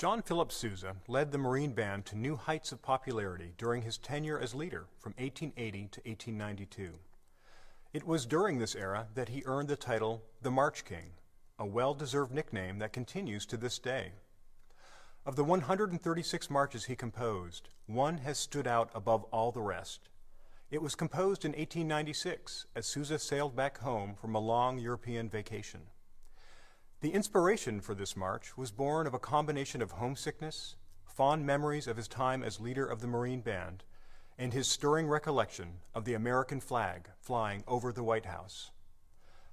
John Philip Sousa led the Marine Band to new heights of popularity during his tenure as leader from 1880 to 1892. It was during this era that he earned the title the March King, a well-deserved nickname that continues to this day. Of the 136 marches he composed, one has stood out above all the rest. It was composed in 1896 as Sousa sailed back home from a long European vacation. The inspiration for this march was born of a combination of homesickness, fond memories of his time as leader of the Marine Band, and his stirring recollection of the American flag flying over the White House.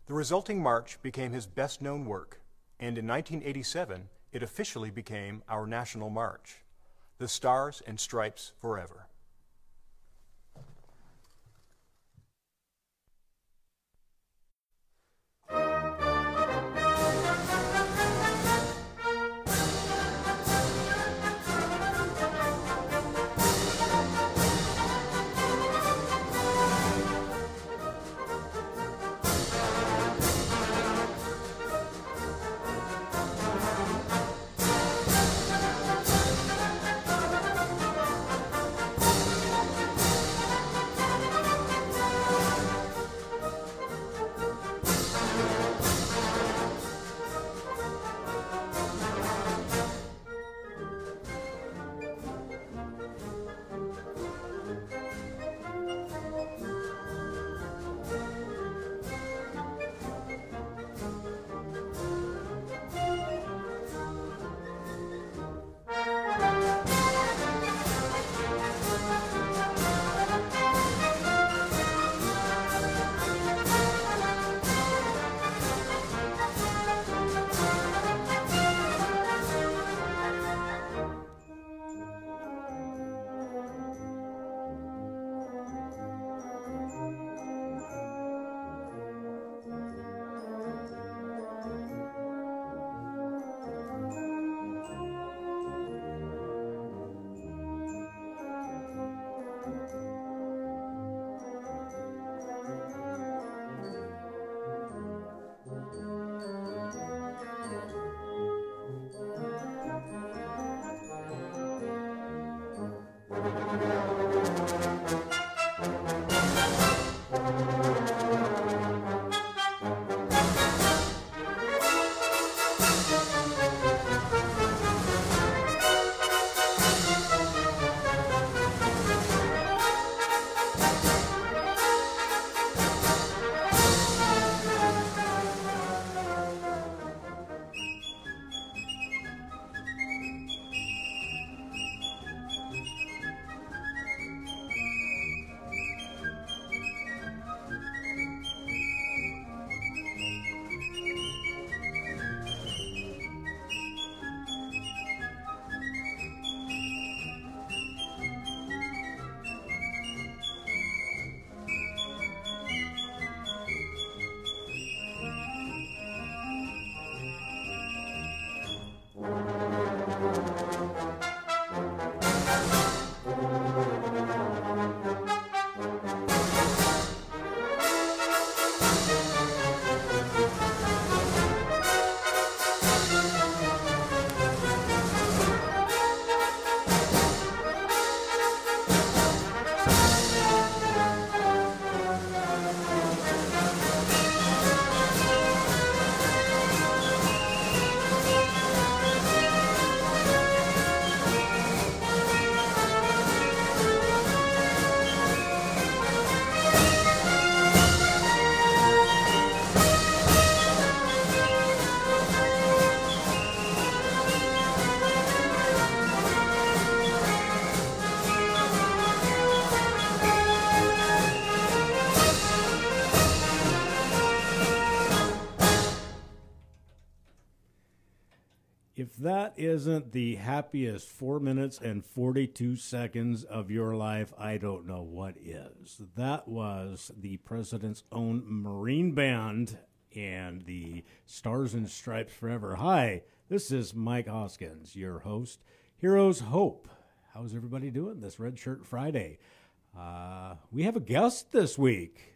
The resulting march became his best-known work, and in 1987, it officially became our national march, the Stars and Stripes Forever. That isn't the happiest 4 minutes and 42 seconds of your life. I don't know what is. That was the president's own Marine Band and the Stars and Stripes Forever. Hi, this is Mike Hoskins, your host, Heroes Hope. How's everybody doing this Red Shirt Friday? We have a guest this week,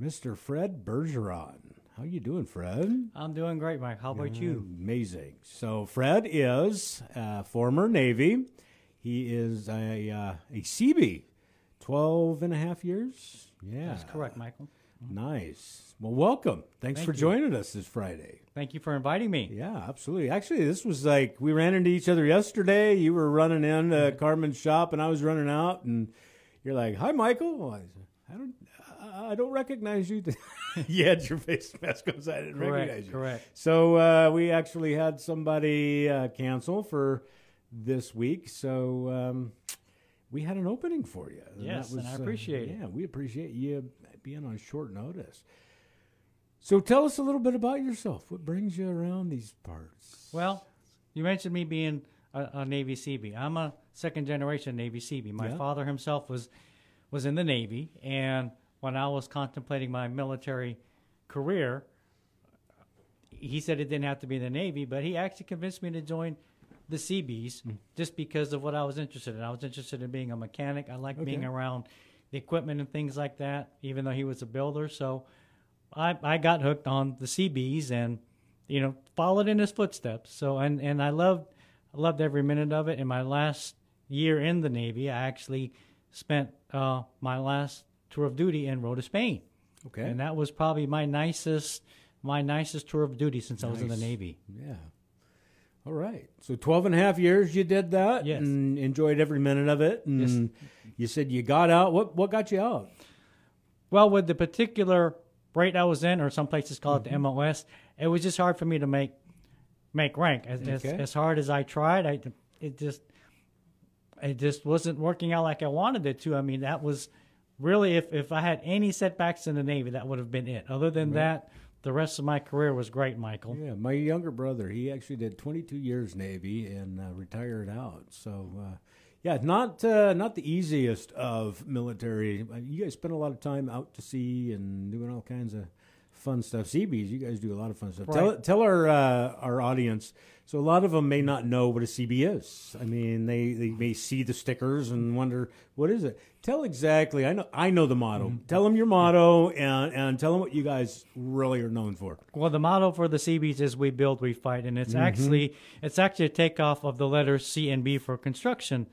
Mr. Fred Bergeron. How are you doing, Fred? I'm doing great, Mike. How about you? Amazing. So Fred is former Navy. He is a Seabee, 12 and a half years. Yeah. That's correct, Michael. Nice. Well, welcome. Thanks for joining us this Friday. Thank you for inviting me. Yeah, absolutely. Actually, this was like we ran into each other yesterday. You were running into Carmen's shop, and I was running out, and you're like, "Hi, Michael." I don't recognize you. You had your face mask on, so I didn't recognize you. Correct. So we actually had somebody cancel for this week. So. We had an opening for you. And yes, and I appreciate it. Yeah, we appreciate you being on short notice. So tell us a little bit about yourself. What brings you around these parts? Well, you mentioned me being a Navy Seabee. I'm a second-generation Navy Seabee. My father himself was in the Navy, and when I was contemplating my military career, he said it didn't have to be in the Navy, but he actually convinced me to join the Seabees, just because of what I was interested in. I was interested in being a mechanic. I liked being around the equipment and things like that, even though he was a builder. So I got hooked on the Seabees and, you know, followed in his footsteps. So and I loved every minute of it. In my last year in the Navy, I actually spent my last tour of duty in Rota, Spain. Okay. And that was probably my nicest tour of duty since I was in the Navy. Yeah. All right. So 12 and a half years you did that and enjoyed every minute of it. And you said you got out. What got you out? Well, with the particular rate I was in, or some places call it the MOS, it was just hard for me to make rank. As hard as I tried, it just wasn't working out like I wanted it to. I mean, that was really, if I had any setbacks in the Navy, that would have been it. Other than that, the rest of my career was great, Michael. Yeah, my younger brother, he actually did 22 years Navy and retired out. So, not the easiest of military. You guys spend a lot of time out to sea and doing all kinds of fun stuff. Seabees, you guys do a lot of fun stuff. Right. Tell our audience. So a lot of them may not know what a Seabee is. I mean, they may see the stickers and wonder, what is it? Tell exactly. I know the motto. Mm-hmm. Tell them your motto and tell them what you guys really are known for. Well, the motto for the Seabees is we build, we fight, and it's actually a takeoff of the letters C and B for construction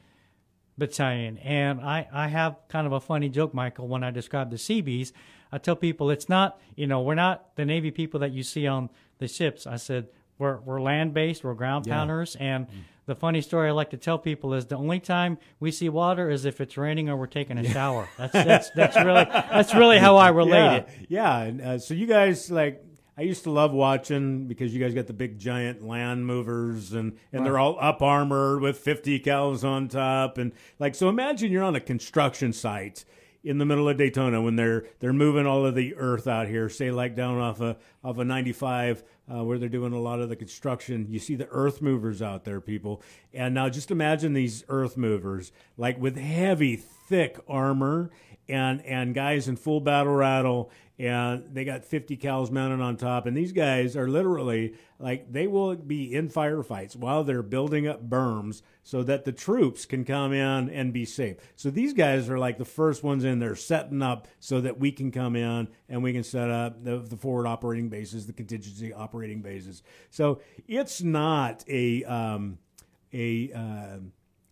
battalion. And I have kind of a funny joke, Michael, when I describe the Seabees. I tell people it's not, you know, we're not the Navy people that you see on the ships. I said, we're land-based, we're ground pounders. And the funny story I like to tell people is the only time we see water is if it's raining or we're taking a shower. That's really how I relate it. Yeah. And, so you guys, like, I used to love watching because you guys got the big giant land movers and they're all up armored with 50 cals on top. And like, so imagine you're on a construction site in the middle of Daytona when they're moving all of the earth out here, say like down off a 95 where they're doing a lot of the construction. You see the earth movers out there, people. And now just imagine these earth movers, like with heavy, thick armor and guys in full battle rattle. And they got 50 cals mounted on top. And these guys are literally, like, they will be in firefights while they're building up berms so that the troops can come in and be safe. So these guys are, like, the first ones in there setting up so that we can come in and we can set up the forward operating bases, the contingency operating bases. So it's not a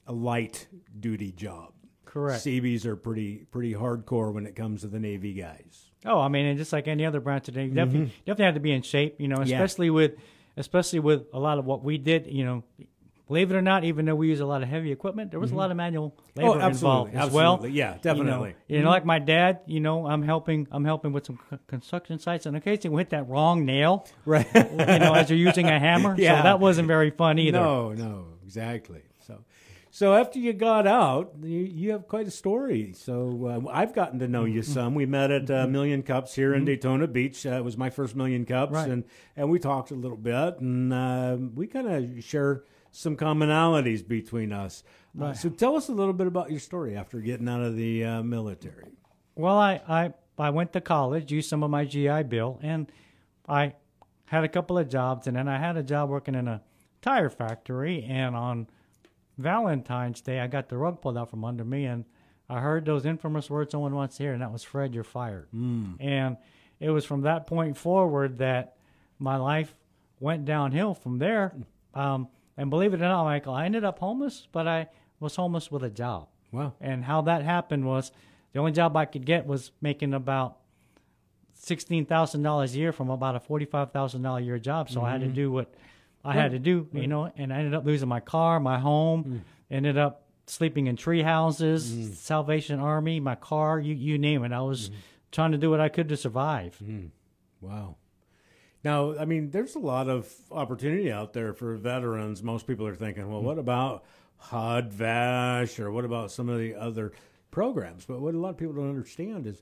light duty job. Correct. Seabees are pretty hardcore when it comes to the Navy guys. Oh, I mean, and just like any other branch of the Navy, definitely have to be in shape, you know, especially with a lot of what we did, you know, believe it or not, even though we use a lot of heavy equipment, there was a lot of manual labor involved as well. Yeah, definitely. You know, like my dad, you know, I'm helping with some construction sites, and occasionally we hit that wrong nail, right? You know, as you're using a hammer. Yeah. So that wasn't very fun either. No, exactly. So after you got out, you have quite a story. So I've gotten to know you some. We met at Million Cups here in Daytona Beach. It was my first Million Cups, and we talked a little bit, and we kind of share some commonalities between us. Right. So tell us a little bit about your story after getting out of the military. Well, I went to college, used some of my GI Bill, and I had a couple of jobs, and then I had a job working in a tire factory, and on Valentine's Day, I got the rug pulled out from under me, and I heard those infamous words someone wants to hear, and that was, "Fred, you're fired." Mm. And it was from that point forward that my life went downhill from there. And believe it or not, Michael, I ended up homeless, but I was homeless with a job. Wow. And how that happened was the only job I could get was making about $16,000 a year from about a $45,000 a year job. So I had to do what I had to do, you know, and I ended up losing my car, my home, ended up sleeping in tree houses, Salvation Army, my car, you name it. I was trying to do what I could to survive. Wow. Now, I mean, there's a lot of opportunity out there for veterans. Most people are thinking, well, what about HUD-VASH or what about some of the other programs? But what a lot of people don't understand is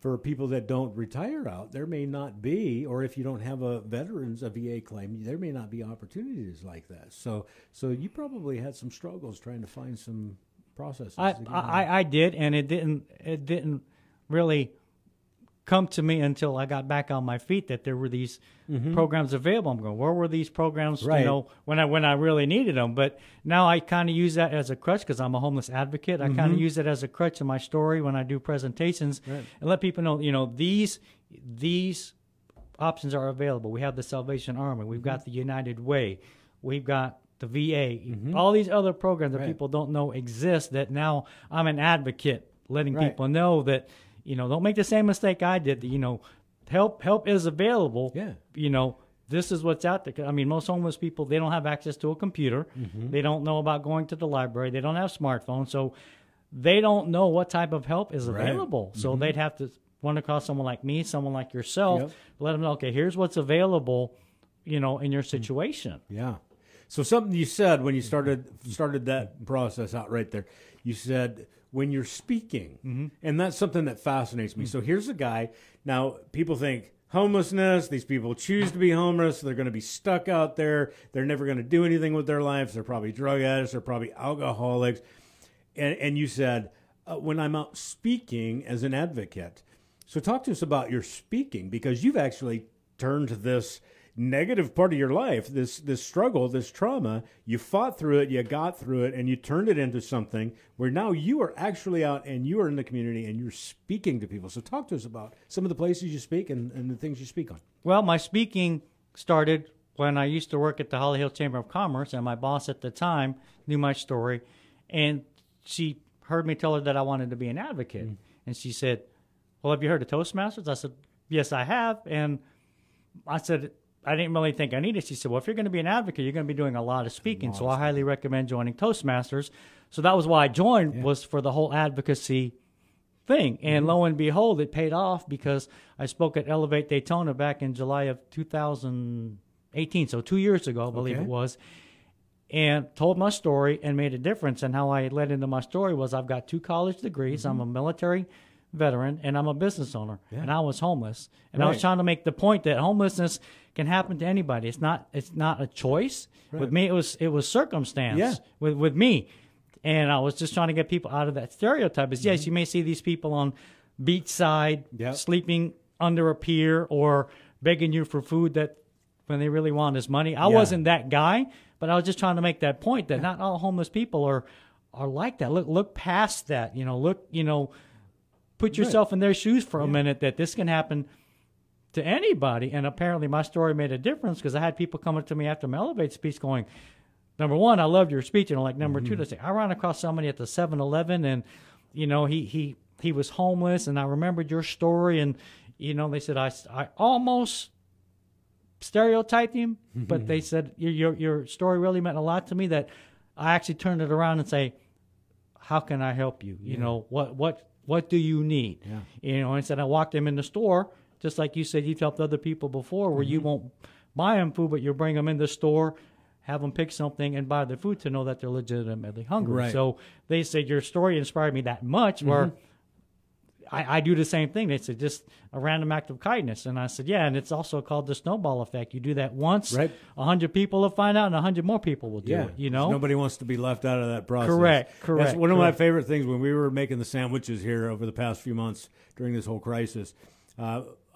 for people that don't retire out, there may not be, or if you don't have a veterans, a VA claim, there may not be opportunities like that. So you probably had some struggles trying to find some processes. I did, and it didn't really come to me until I got back on my feet that there were these programs available. I'm going, where were these programs, you know, when I really needed them? But now I kind of use that as a crutch because I'm a homeless advocate. I kind of use it as a crutch in my story when I do presentations and let people know, you know, these options are available. We have the Salvation Army. We've got the United Way. We've got the VA. All these other programs that people don't know exist that now I'm an advocate letting people know that, you know, don't make the same mistake I did. You know, help is available. Yeah. You know, this is what's out there. I mean, most homeless people, they don't have access to a computer. They don't know about going to the library. They don't have smartphones. So they don't know what type of help is available. So they'd have to run across someone like me, someone like yourself, let them know, okay, here's what's available, you know, in your situation. Yeah. So something you said when you started that process out right there, you said, when you're speaking, and that's something that fascinates me. So here's a guy. Now, people think homelessness, these people choose to be homeless. They're going to be stuck out there. They're never going to do anything with their lives. They're probably drug addicts. They're probably alcoholics. And you said, when I'm out speaking as an advocate. So talk to us about your speaking, because you've actually turned this negative part of your life, this struggle, this trauma, you fought through it, you got through it, and you turned it into something where now you are actually out and you are in the community and you're speaking to people. So talk to us about some of the places you speak and the things you speak on. Well, my speaking started when I used to work at the Holly Hill Chamber of Commerce, and my boss at the time knew my story, and she heard me tell her that I wanted to be an advocate. And she said, well, have you heard of Toastmasters? I said, yes, I have. And I said, I didn't really think I needed. She said, well, if you're going to be an advocate, you're going to be doing a lot of speaking. So I highly recommend joining Toastmasters. So that was why I joined, was for the whole advocacy thing. And lo and behold, it paid off because I spoke at Elevate Daytona back in July of 2018. So 2 years ago, I believe it was, and told my story and made a difference. And how I led into my story was I've got 2 college degrees. I'm a military veteran, and I'm a business owner, and I was homeless. And I was trying to make the point that homelessness can happen to anybody. It's not a choice. With me, it was circumstance with me. And I was just trying to get people out of that stereotype. Is yes, you may see these people on beachside, sleeping under a pier, or begging you for food that when they really want is money. I wasn't that guy, but I was just trying to make that point that not all homeless people are like that. Look past that. You know, put yourself in their shoes for a minute, that this can happen to anybody. And apparently my story made a difference, because I had people coming to me after my Elevate speech going, number one, I loved your speech. And like, number two, they say, I ran across somebody at the 7-Eleven, and, you know, he was homeless, and I remembered your story. And, you know, they said, I almost stereotyped him, but they said, your story really meant a lot to me, that I actually turned it around and say, how can I help you? You know, what do you need? Yeah. You know, and said, I walked them in the store, just like you said, you've helped other people before where you won't buy them food, but you'll bring them in the store, have them pick something and buy the food to know that they're legitimately hungry. Right. So they said, your story inspired me that much where I do the same thing. They said, just a random act of kindness. And I said, yeah, and it's also called the snowball effect. You do that once, 100 people will find out, and 100 more people will do it, you know? Nobody wants to be left out of that process. Correct. That's one of my favorite things when we were making the sandwiches here over the past few months during this whole crisis.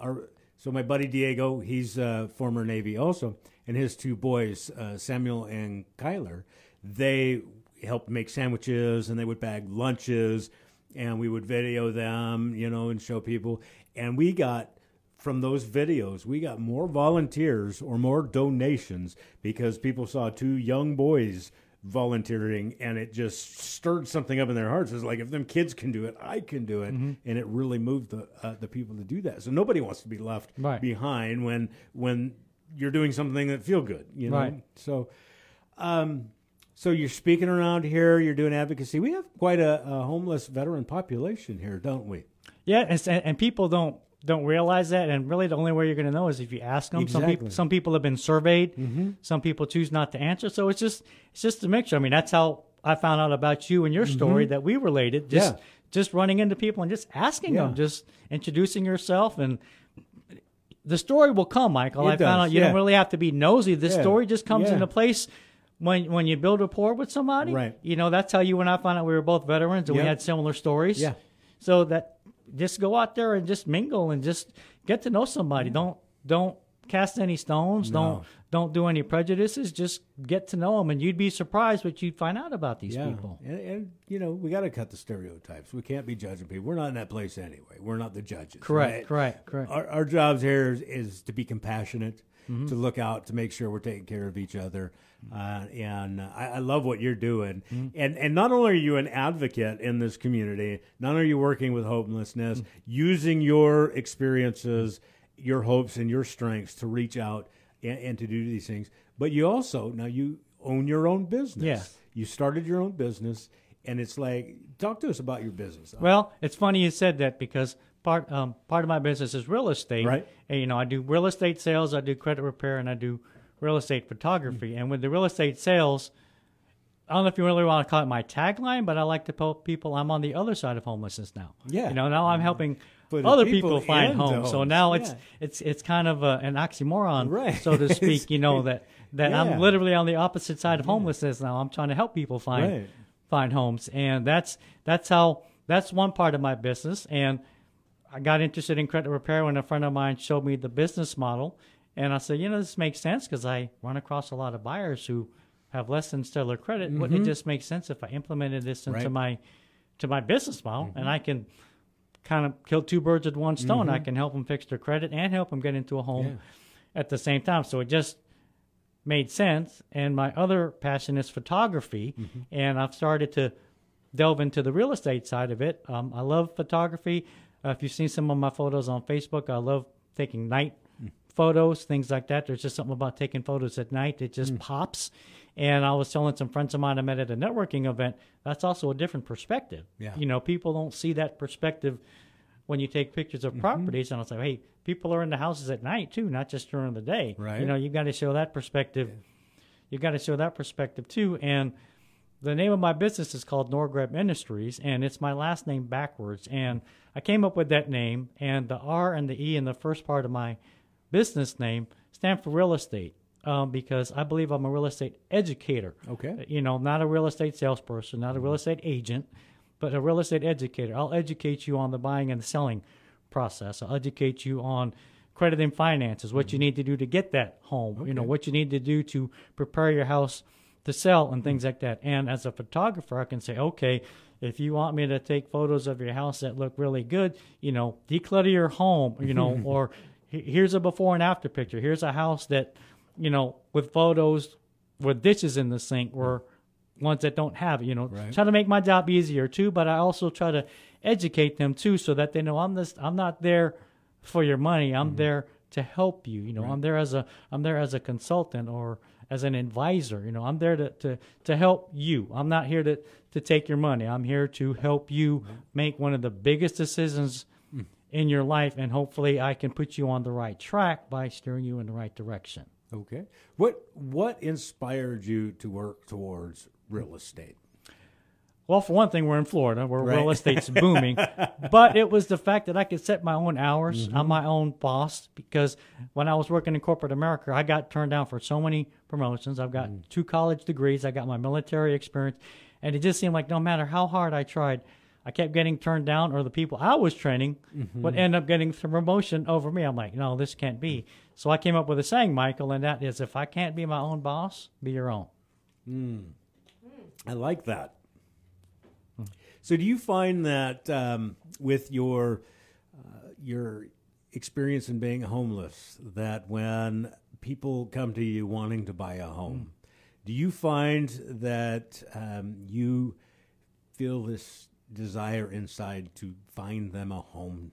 So my buddy Diego, he's former Navy also, and his 2 boys, Samuel and Kyler, they helped make sandwiches, and they would bag lunches, and we would video them, you know, and show people. And we got from those videos, we got more volunteers or more donations because people saw two young boys volunteering, and it just stirred something up in their hearts. It's like, if them kids can do it, I can do it. Mm-hmm. And it really moved the people to do that. So nobody wants to be left behind when you're doing something that feel good, you know? Right. So, so you're speaking around here, you're doing advocacy. We have quite a homeless veteran population here, don't we? Yeah. And people don't realize that. And really the only way you're going to know is if you ask them. Exactly. Some people have been surveyed. Mm-hmm. Some people choose not to answer. So it's just a mixture. I mean, that's how I found out about you and your story, mm-hmm. that we related, just running into people and just asking them, just introducing yourself. And the story will come, Michael. I found out you don't really have to be nosy. The story just comes into place when you build rapport with somebody. Right. You know, that's how you and I found out we were both veterans and we had similar stories. Yeah. So that, just go out there and just mingle and just get to know somebody. Don't cast any stones. No. Don't do any prejudices. Just get to know them, and you'd be surprised what you'd find out about these people. And you know, we got to cut the stereotypes. We can't be judging people. We're not in that place anyway. We're not the judges. Correct. Our jobs here is to be compassionate, mm-hmm. to look out, to make sure we're taking care of each other. And I love what you're doing. Mm-hmm. And not only are you an advocate in this community, not only are you working with homelessness, mm-hmm. using your experiences, your hopes, and your strengths to reach out and to do these things, but you also, now you own your own business. Yes. You started your own business, and it's like, talk to us about your business. Well, it's funny you said that because part of my business is real estate. Right. And, you know, I do real estate sales, I do credit repair, and I do real estate photography. And with the real estate sales, I don't know if you really want to call it my tagline, but I like to tell people I'm on the other side of homelessness now. Yeah. You know, now I'm helping other people find homes. So now it's kind of an oxymoron, so to speak, you know, that I'm literally on the opposite side of homelessness now. I'm trying to help people find homes. And that's one part of my business. And I got interested in credit repair when a friend of mine showed me the business model. And I said, you know, this makes sense because I run across a lot of buyers who have less than stellar credit. Mm-hmm. Wouldn't it just make sense if I implemented this into my business model, mm-hmm. and I can kind of kill two birds with one stone. Mm-hmm. I can help them fix their credit and help them get into a home at the same time. So it just made sense. And my other passion is photography, mm-hmm. and I've started to delve into the real estate side of it. I love photography. If you've seen some of my photos on Facebook, I love taking night photos, things like that. There's just something about taking photos at night that just pops. And I was telling some friends of mine I met at a networking event, that's also a different perspective. Yeah. You know, people don't see that perspective when you take pictures of properties. And I was like, hey, people are in the houses at night too, not just during the day. Right. You know, you've got to show that perspective. Yeah. You've got to show that perspective too. And the name of my business is called Norgreb Ministries, and it's my last name backwards. And I came up with that name, and the R and the E in the first part of my business name stand for real estate, because I believe I'm a real estate educator. Okay. You know, not a real estate salesperson, not a real estate agent, but a real estate educator. I'll educate you on the buying and selling process. I'll educate you on credit and finances, what you need to do to get that home, you know, what you need to do to prepare your house to sell and things like that. And as a photographer, I can say, okay, if you want me to take photos of your house that look really good, you know, declutter your home, you know, or here's a before and after picture. Here's a house that, you know, with photos with dishes in the sink or ones that don't have it, you know. Right. Try to make my job easier too, but I also try to educate them too so that they know I'm not there for your money. I'm there to help you. You know, I'm there as a consultant or as an advisor. You know, I'm there to help you. I'm not here to take your money. I'm here to help you make one of the biggest decisions in your life, and hopefully I can put you on the right track by steering you in the right direction. Okay. What inspired you to work towards real estate? Well, for one thing, we're in Florida where real estate's booming, but it was the fact that I could set my own hours. Mm-hmm. I'm my own boss, because when I was working in corporate America, I got turned down for so many promotions. I've got 2 college degrees. I got my military experience, and it just seemed like no matter how hard I tried, I kept getting turned down, or the people I was training would end up getting the promotion over me. I'm like, no, this can't be. So I came up with a saying, Michael, and that is, if I can't be my own boss, be your own. Mm. I like that. So do you find that with your experience in being homeless, that when people come to you wanting to buy a home, do you find that you feel this desire inside to find them a home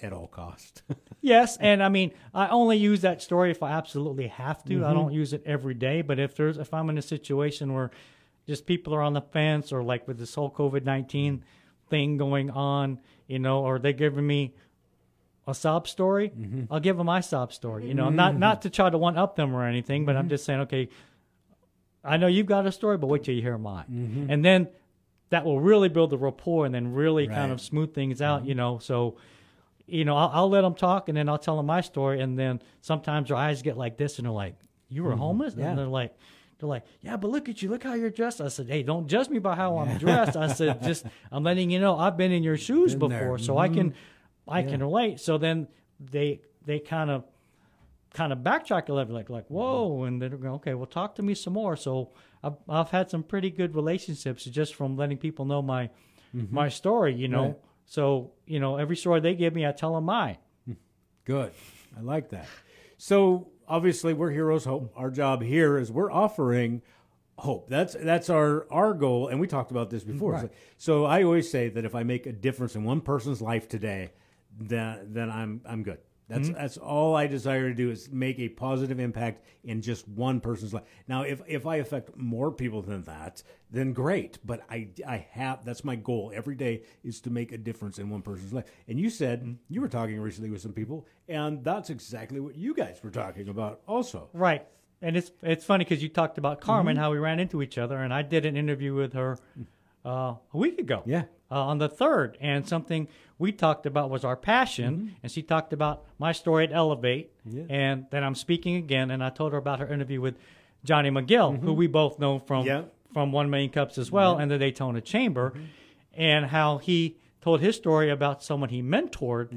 at all cost? Yes, and I mean, I only use that story if I absolutely have to. Mm-hmm. I don't use it every day, but if I'm in a situation where just people are on the fence, or like with this whole COVID-19 thing going on, you know, or they're giving me a sob story, mm-hmm. I'll give them my sob story. You know, mm-hmm. not to try to one-up them or anything, but mm-hmm. I'm just saying, okay, I know you've got a story, but wait till you hear mine. Mm-hmm. And then that will really build the rapport and then really kind of smooth things out, mm-hmm. you know. So, you know, I'll let them talk, and then I'll tell them my story, and then sometimes their eyes get like this, and they're like, you were mm-hmm. homeless? Yeah. And they're like, yeah, but look at you. Look how you're dressed. I said, hey, don't judge me by how I'm dressed. I said, just, I'm letting you know, I've been in your shoes before, so mm-hmm. I can relate. So then they kind of backtrack a little bit, like whoa, and then they're going, okay, well, talk to me some more. So I've had some pretty good relationships just from letting people know my mm-hmm. my story, you know. Right. So, you know, every story they give me, I tell them mine. Good. I like that. So obviously we're Heroes Hope. Our job here is we're offering hope. That's our goal, and we talked about this before. Right. So I always say that if I make a difference in one person's life today, then I'm good. That's mm-hmm. that's all I desire to do, is make a positive impact in just one person's life. Now, if I affect more people than that, then great. But that's my goal every day, is to make a difference in one person's life. And you said mm-hmm. you were talking recently with some people, and that's exactly what you guys were talking about also. Right. And it's funny because you talked about Carmen, mm-hmm. how we ran into each other, and I did an interview with her a week ago. Yeah. On the 3rd, and something we talked about was our passion, mm-hmm. and she talked about my story at Elevate, and then I'm speaking again, and I told her about her interview with Johnny McGill, mm-hmm. who we both know from One Million Cups as well, and the Daytona Chamber, mm-hmm. and how he told his story about someone he mentored,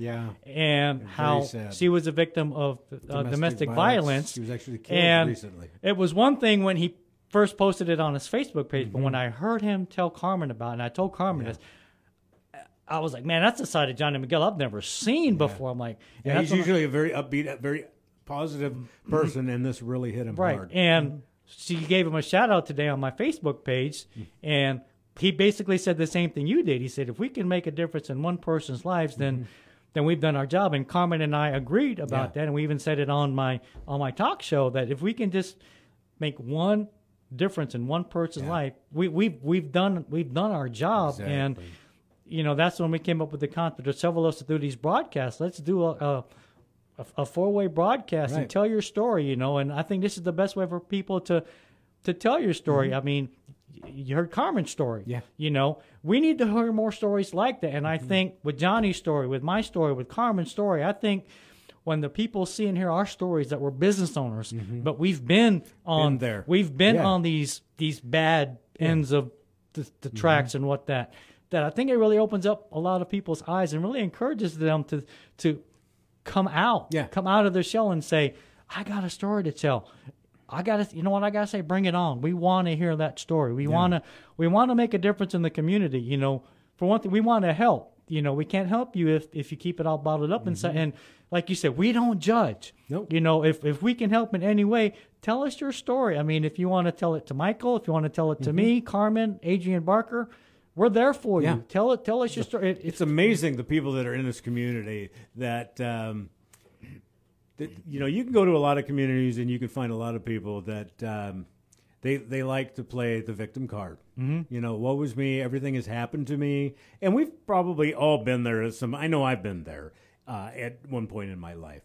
and how she was a victim of domestic violence. She was actually killed recently. It was one thing when he first posted it on his Facebook page, mm-hmm. but when I heard him tell Carmen about it, and I told Carmen this, I was like, man, that's the side of Johnny McGill I've never seen before. I'm like, he's usually a very upbeat, very positive person, and this really hit him hard. And she gave him a shout out today on my Facebook page, and he basically said the same thing you did. He said, if we can make a difference in one person's lives, then we've done our job. And Carmen and I agreed about that, and we even said it on my talk show that if we can just make one difference in one person's life, we've done our job. Exactly. And you know, that's when we came up with the concept. There's several of us that do these broadcasts. Let's do a four-way broadcast and tell your story, you know. And I think this is the best way for people to tell your story. Mm-hmm. I mean, you heard Carmen's story. Yeah. You know, we need to hear more stories like that. And I think with Johnny's story, with my story, with Carmen's story, I think when the people see and hear our stories that we're business owners, but we've been on these bad ends of the tracks and what that I think it really opens up a lot of people's eyes and really encourages them to come out, come out of their shell and say, I got a story to tell. I gotta say, bring it on. We want to hear that story. We want to make a difference in the community. You know, for one thing, we want to help. You know, we can't help you if you keep it all bottled up inside. And like you said, we don't judge. Nope. You know, if we can help in any way, tell us your story. I mean, if you want to tell it to Michael, if you want to tell it to me, Carmen, Adrian Barker, we're there for you. Tell us your story. It's amazing the people that are in this community that you know, you can go to a lot of communities and you can find a lot of people that they like to play the victim card. Mm-hmm. You know, woe was me, everything has happened to me. And we've probably all been there. I know I've been there at one point in my life.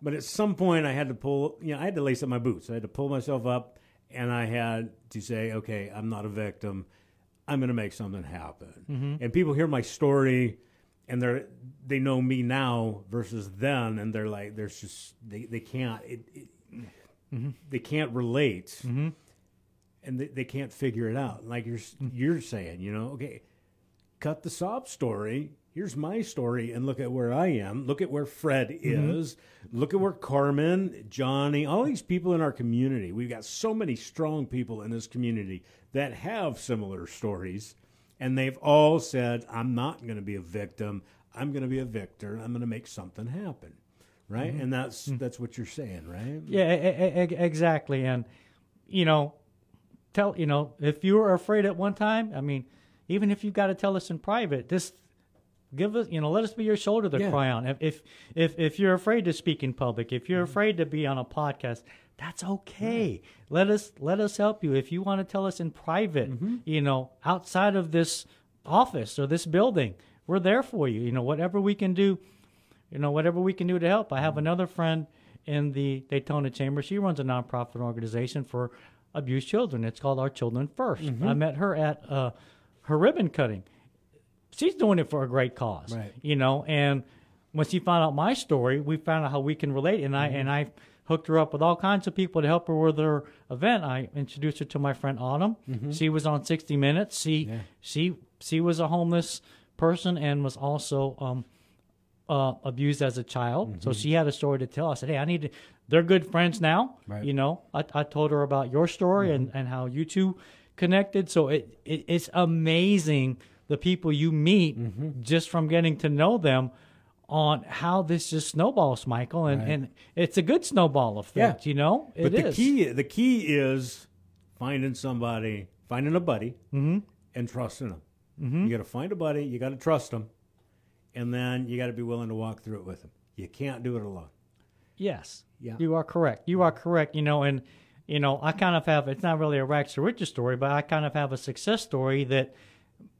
But at some point I had to lace up my boots. I had to pull myself up, and I had to say, okay, I'm not a victim. I'm going to make something happen. Mm-hmm. And people hear my story, and they know me now versus then, and they're like, there's just they can't relate, and they can't figure it out. Like you're saying, you know, okay, cut the sob story. Here's my story, and look at where I am. Look at where Fred is. Look at where Carmen, Johnny, all these people in our community. We've got so many strong people in this community that have similar stories, and they've all said, I'm not going to be a victim. I'm going to be a victor. I'm going to make something happen. right? Mm-hmm. And that's what you're saying, right? Yeah, exactly. And, you know, if you were afraid at one time, I mean, even if you've got to tell us in private, just give us, let us be your shoulder to cry on. If you're afraid to speak in public, if you're afraid to be on a podcast, that's okay. Mm-hmm. Let us help you. If you want to tell us in private, outside of this office or this building, we're there for you. Whatever we can do to help. I have another friend in the Daytona Chamber. She runs a nonprofit organization for abused children. It's called Our Children First. Mm-hmm. I met her at her ribbon cutting. She's doing it for a great cause, right. And when she found out my story, we found out how we can relate. And I hooked her up with all kinds of people to help her with her event. I introduced her to my friend Autumn. Mm-hmm. She was on 60 Minutes. She was a homeless person and was also abused as a child. Mm-hmm. So she had a story to tell. I said, hey, they're good friends now. Right. I told her about your story and how you two connected. So it's amazing the people you meet just from getting to know them, on how this just snowballs, Michael, and it's a good snowball effect, But the key is finding somebody, finding a buddy, and trusting them. Mm-hmm. You got to find a buddy, you got to trust them, and then you got to be willing to walk through it with them. You can't do it alone. Yes, you are correct. I kind of have, it's not really a rags to riches story, but I kind of have a success story that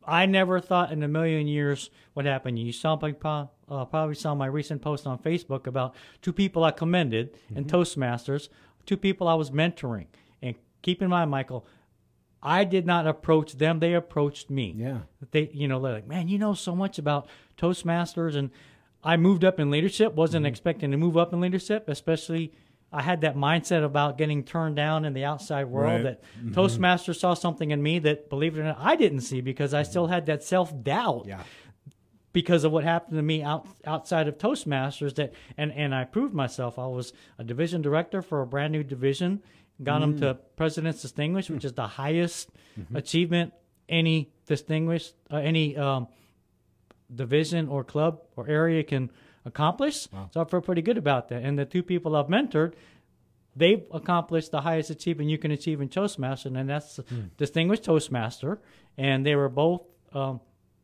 I never thought in a million years would happen. You probably saw my recent post on Facebook about two people I commended in Toastmasters, two people I was mentoring. And keep in mind, Michael, I did not approach them. They approached me. Yeah. They're like, man, you know so much about Toastmasters. And I moved up in leadership, wasn't expecting to move up in leadership, especially I had that mindset about getting turned down in the outside world that Toastmasters saw something in me that, believe it or not, I didn't see because I still had that self-doubt because of what happened to me outside of Toastmasters. And I proved myself. I was a division director for a brand new division, got them to President's Distinguished, which is the highest achievement any distinguished, any division or club or area can accomplish. Wow. So I feel pretty good about that. And the two people I've mentored, they've accomplished the highest achievement you can achieve in Toastmaster, and that's Distinguished Toastmaster. And they were both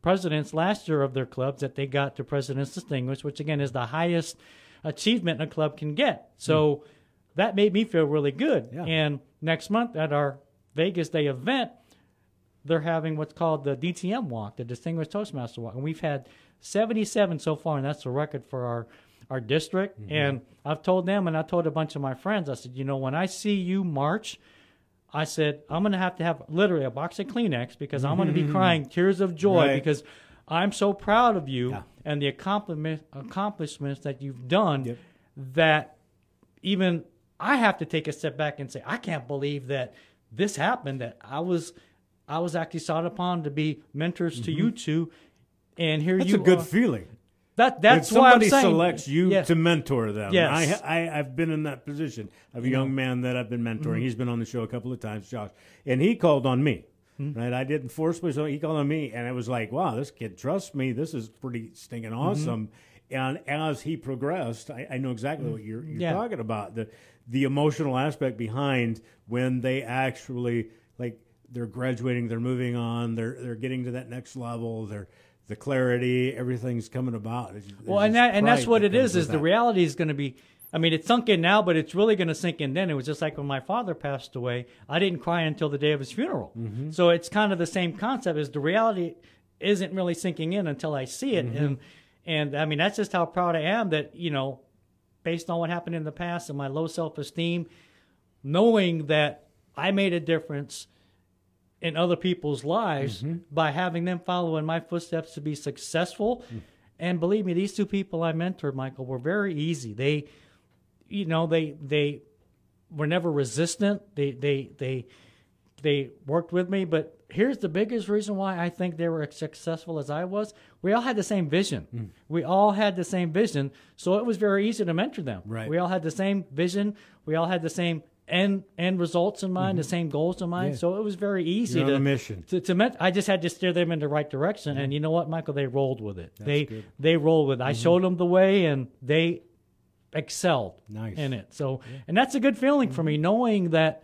presidents last year of their clubs that they got to President's Distinguished, which again is the highest achievement a club can get. So that made me feel really good. Yeah. And next month at our Vegas Day event, they're having what's called the DTM Walk, the Distinguished Toastmaster Walk. And we've had 77 so far, and that's the record for our district. Mm-hmm. And I've told them, and I told a bunch of my friends, I said, when I see you march, I said, I'm going to have literally a box of Kleenex because I'm going to be crying tears of joy because I'm so proud of you and the accomplishments that you've done that even I have to take a step back and say, I can't believe that this happened, that I was actually sought upon to be mentors to you two, and that's a good feeling. That's why I'm saying somebody selects you to mentor them. Yes. I've been in that position of a young man that I've been mentoring. He's been on the show a couple of times, Josh, and he called on me. Right, I didn't force myself. He called on me, and it was like, wow, this kid trusts me. This is pretty stinking awesome. And as he progressed, I know exactly what you're talking about. The emotional aspect behind when they actually they're graduating, they're moving on, they're getting to that next level, the clarity, everything's coming about. That's what it is the reality is going to be, it's sunk in now, but it's really going to sink in then. It was just like when my father passed away, I didn't cry until the day of his funeral. Mm-hmm. So it's kind of the same concept is the reality isn't really sinking in until I see it. Mm-hmm. And that's just how proud I am that, based on what happened in the past and my low self-esteem, knowing that I made a difference in other people's lives by having them follow in my footsteps to be successful. Mm-hmm. And believe me, these two people I mentored, Michael, were very easy. They, they were never resistant. They worked with me. But here's the biggest reason why I think they were as successful as I was. We all had the same vision. Mm. We all had the same vision. So it was very easy to mentor them. Right. We all had the same vision. We all had the same end results in mind, the same goals in mind. Yeah. So it was very easy to mission. I just had to steer them in the right direction. And you know what, Michael, they rolled with it. They rolled with it. I showed them the way, and they excelled in it. So, and that's a good feeling for me, knowing that,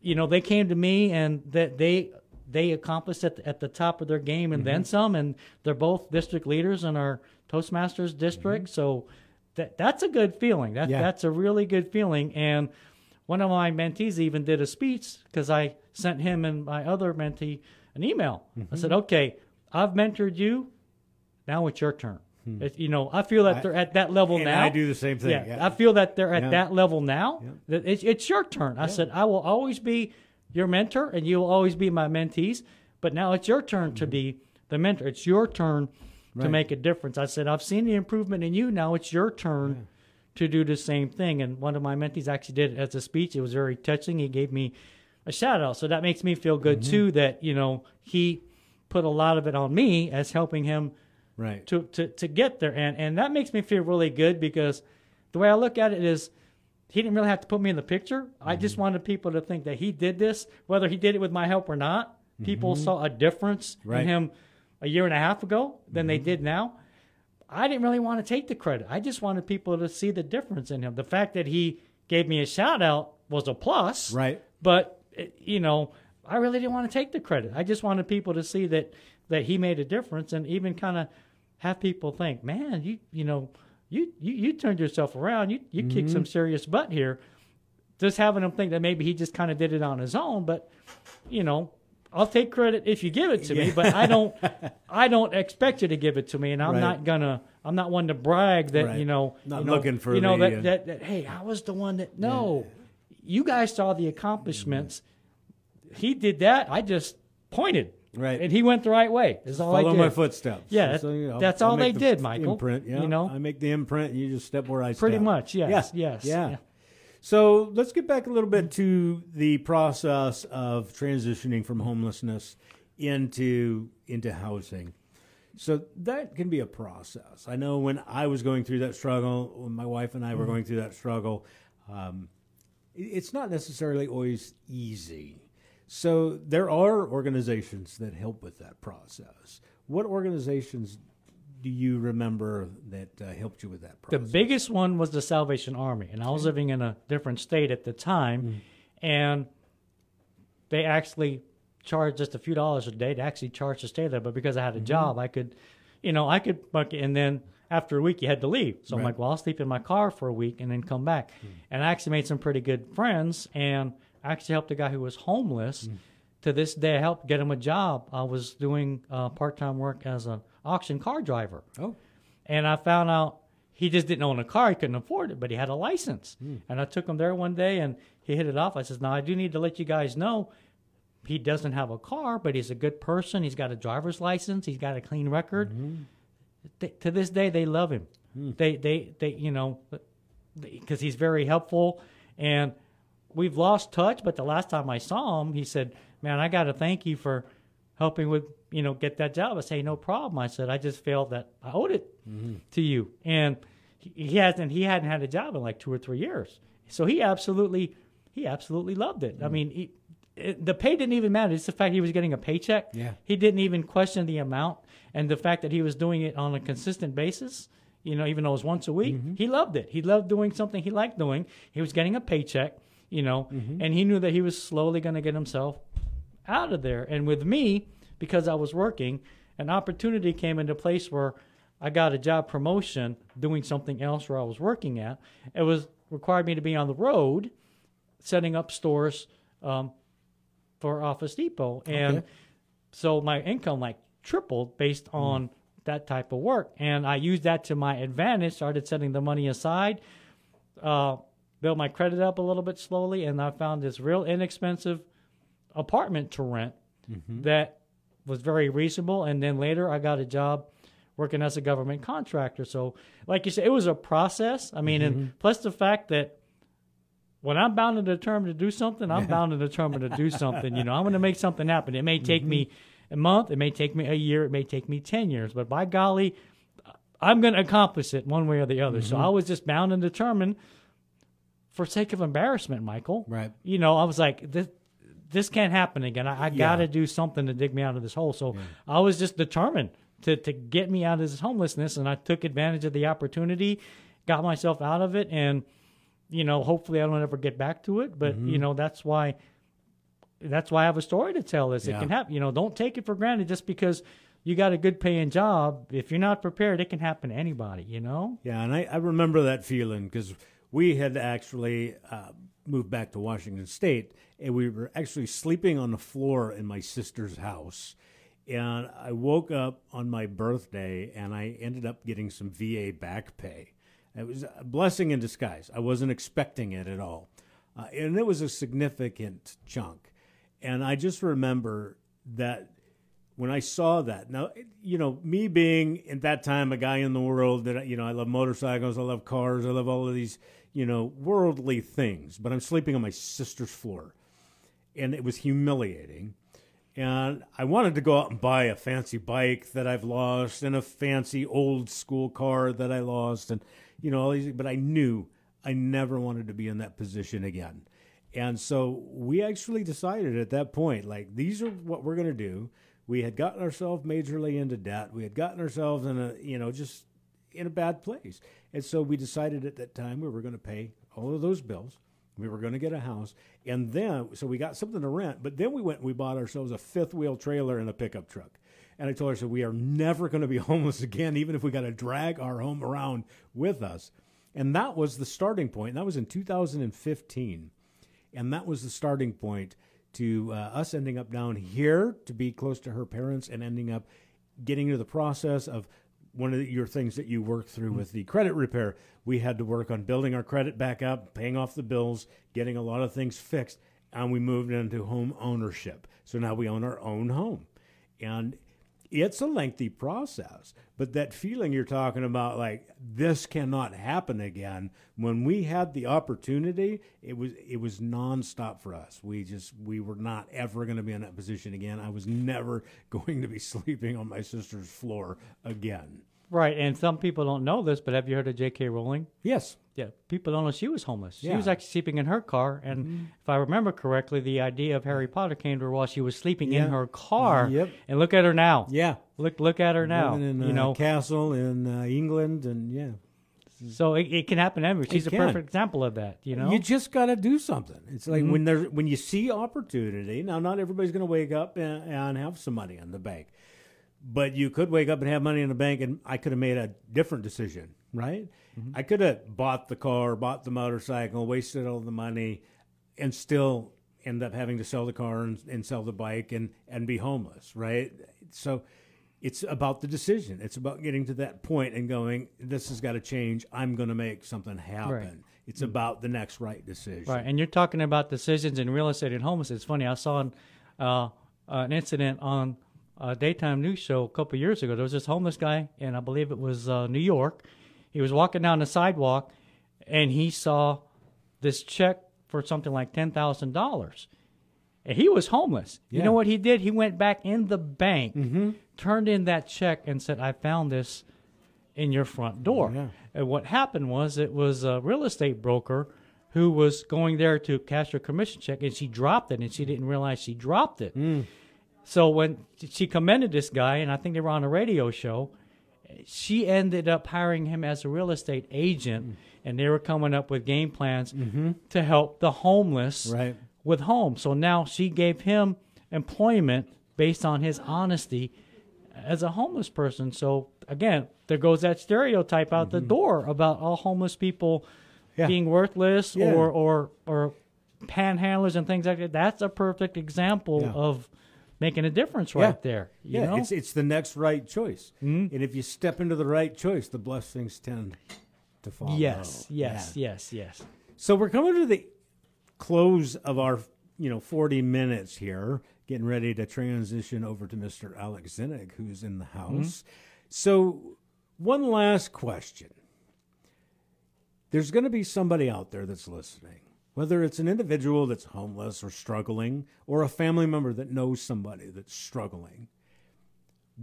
you know, they came to me and that they accomplished at the top of their game and then some, and they're both district leaders in our Toastmasters district. So that's a good feeling. That's a really good feeling. And one of my mentees even did a speech, because I sent him and my other mentee an email. I said, okay, I've mentored you. Now it's your turn. You know, I feel that they're at that level and now. I do the same thing. I feel that they're at that level now. It's your turn. I said, I will always be your mentor, and you will always be my mentees. But now it's your turn to be the mentor. It's your turn to make a difference. I said, I've seen the improvement in you. Now it's your turn to do the same thing. And one of my mentees actually did it as a speech. It was very touching. He gave me a shout out. So that makes me feel good too, that, you know, he put a lot of it on me as helping him to get there. And that makes me feel really good, because the way I look at it is, he didn't really have to put me in the picture. I just wanted people to think that he did this, whether he did it with my help or not. People saw a difference in him a year and a half ago than they did now. I didn't really want to take the credit. I just wanted people to see the difference in him. The fact that he gave me a shout out was a plus, but it, you know, I really didn't want to take the credit. I just wanted people to see that he made a difference, and even kind of have people think, man, you turned yourself around. You kicked some serious butt here. Just having them think that maybe he just kind of did it on his own. But, you know, I'll take credit if you give it to me, but I don't expect you to give it to me. And I'm not gonna, I'm not one to brag that, you know, not looking for, you know, that hey, I was the one that, you guys saw the accomplishments. He did that. I just pointed. And he went the right way. Is all I did. Follow my footsteps. Yeah, so, you know, that's all they did, Michael. Imprint, you know? I make the imprint, and you just step where I step. Pretty much, yes. So let's get back a little bit to the process of transitioning from homelessness into housing. So that can be a process. I know when I was going through that struggle, when my wife and I were going through that struggle, it's not necessarily always easy. So there are organizations that help with that process. What organizations do you remember that helped you with that process? The biggest one was the Salvation Army, and I was living in a different state at the time, and they actually charged just a few dollars a day to actually charge to stay there. But because I had a job, I could book it, and then after a week you had to leave. So I'm like, well, I'll sleep in my car for a week and then come back. And I actually made some pretty good friends, and I actually helped a guy who was homeless. To this day, I helped get him a job. I was doing part-time work as an auction car driver. Oh. And I found out he just didn't own a car. He couldn't afford it, but he had a license. And I took him there one day, and he hit it off. I says, now, I do need to let you guys know he doesn't have a car, but he's a good person. He's got a driver's license. He's got a clean record. To this day, they love him. They you know, because he's very helpful, and we've lost touch, but the last time I saw him, he said, man, I got to thank you for helping with, you know, get that job. I say, no problem. I said, I just felt that I owed it to you. And he hadn't had a job in like 2 or 3 years. So he absolutely loved it. I mean, the pay didn't even matter. It's the fact he was getting a paycheck. Yeah. He didn't even question the amount, and the fact that he was doing it on a consistent basis, you know, even though it was once a week, he loved it. He loved doing something he liked doing. He was getting a paycheck. You know, and he knew that he was slowly going to get himself out of there. And with me, because I was working, an opportunity came into place where I got a job promotion doing something else where I was working at. It was required me to be on the road, setting up stores for Office Depot. And so my income like tripled based on that type of work. And I used that to my advantage, started setting the money aside, build my credit up a little bit slowly, and I found this real inexpensive apartment to rent that was very reasonable. And then later I got a job working as a government contractor. So like you said, it was a process. I mean, and plus the fact that when I'm bound and determined to do something, I'm bound and determined to do something. You know, I'm going to make something happen. It may take me a month. It may take me a year. It may take me 10 years. But by golly, I'm going to accomplish it one way or the other. So I was just bound and determined. For sake of embarrassment, Michael, you know, I was like, this can't happen again. I got to do something to dig me out of this hole. So I was just determined to get me out of this homelessness, and I took advantage of the opportunity. got myself out of it, and you know, hopefully I don't ever get back to it. But you know, that's why I have a story to tell. Is it can happen. You know, don't take it for granted just because you got a good paying job. If you're not prepared, it can happen to anybody. You know. Yeah, and I remember that feeling because we had actually moved back to Washington State, and we were actually sleeping on the floor in my sister's house. And I woke up on my birthday, and I ended up getting some VA back pay. It was a blessing in disguise. I wasn't expecting it at all. And it was a significant chunk. And I just remember that when I saw that. Now, you know, me being at that time a guy in the world that, you know, I love motorcycles, I love cars, I love all of these, you know, worldly things. But I'm sleeping on my sister's floor. And it was humiliating. And I wanted to go out and buy a fancy bike that I've lost and a fancy old school car that I lost and, you know, all these, but I knew I never wanted to be in that position again. And so we actually decided at that point, like, these are what we're going to do. We had gotten ourselves majorly into debt. We had gotten ourselves in a, you know, just in a bad place. And so we decided at that time we were going to pay all of those bills. We were going to get a house, and then, so we got something to rent, but then we went and we bought ourselves a fifth wheel trailer and a pickup truck. And I told her, so we are never going to be homeless again, even if we got to drag our home around with us. And that was the starting point. And that was in 2015. And that was the starting point to us ending up down here to be close to her parents and ending up getting into the process of one of your things that you work through with the credit repair. We had to work on building our credit back up, paying off the bills, getting a lot of things fixed, and we moved into home ownership. So now we own our own home. And it's a lengthy process, but that feeling you're talking about, like, this cannot happen again. When we had the opportunity, it was nonstop for us. We were not ever going to be in that position again. I was never going to be sleeping on my sister's floor again. Right, and some people don't know this, but have you heard of J.K. Rowling? Yes. Yeah, people don't know she was homeless. She was actually sleeping in her car, and if I remember correctly, the idea of Harry Potter came to her while she was sleeping in her car. Yep. And look at her now. Yeah. Look at her now. Living in you know, castle in England, and so it can happen everywhere. She's a perfect example of that, you know? You just got to do something. It's like when you see opportunity, now not everybody's going to wake up and have some money in the bank. But you could wake up and have money in the bank, and I could have made a different decision, right? Mm-hmm. I could have bought the car, bought the motorcycle, wasted all the money, and still end up having to sell the car and sell the bike and be homeless, right? So it's about the decision. It's about getting to that point and going, this has got to change. I'm going to make something happen. Right. It's about the next right decision. Right, and you're talking about decisions in real estate and homeless. It's funny. I saw an incident on – a daytime news show a couple of years ago. There was this homeless guy, and I believe it was New York. He was walking down the sidewalk, and he saw this check for something like $10,000. And he was homeless. Yeah. You know what he did? He went back in the bank, turned in that check, and said, I found this in your front door. Yeah. And what happened was it was a real estate broker who was going there to cash her commission check, and she dropped it, and she didn't realize she dropped it. Mm. So when she commended this guy, and I think they were on a radio show, she ended up hiring him as a real estate agent, and they were coming up with game plans to help the homeless with homes. So now she gave him employment based on his honesty as a homeless person. So, again, there goes that stereotype out the door about all homeless people being worthless or panhandlers and things like that. That's a perfect example of making a difference right there. You know? It's the next right choice. Mm-hmm. And if you step into the right choice, the blessings tend to follow. Yes. So we're coming to the close of our 40 minutes here, getting ready to transition over to Mr. Alex Zinnick, who's in the house. So one last question. There's going to be somebody out there that's listening, whether it's an individual that's homeless or struggling, or a family member that knows somebody that's struggling.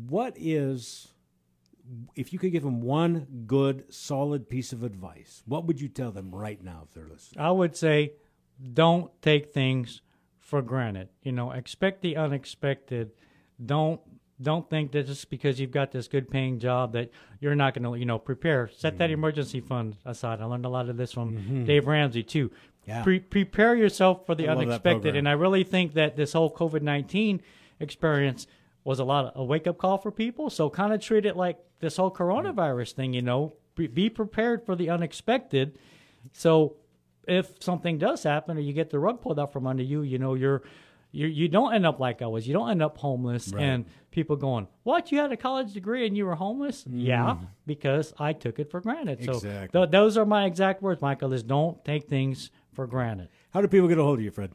What is, if you could give them one good, solid piece of advice, what would you tell them right now if they're listening? I would say, don't take things for granted. You know, expect the unexpected. Don't Don't think that just because you've got this good paying job that you're not going to, you know, prepare. Set that emergency fund aside. I learned a lot of this from Dave Ramsey, too. Yeah. Prepare yourself for the unexpected. And I really think that this whole COVID-19 experience was a wake-up call for people. So kind of treat it like this whole coronavirus thing, you know. Be prepared for the unexpected. So if something does happen or you get the rug pulled out from under you, you know, you don't end up like I was. You don't end up homeless and people going, what, you had a college degree and you were homeless? Yeah, because I took it for granted. Exactly. So those are my exact words, Michael, is don't take things for granted. How do people get a hold of you, Fred?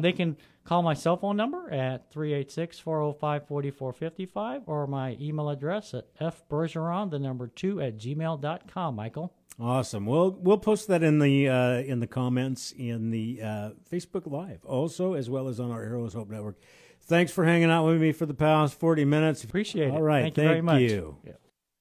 They can call my cell phone number at 386-405-4455 or my email address at fbergeron, the number 2, at gmail.com, Michael. Awesome. We'll post that in the comments in the Facebook Live also, as well as on our Arrows Hope Network. Thanks for hanging out with me for the past 40 minutes. Appreciate it. All right. Thank you very much. Thank you. Yeah.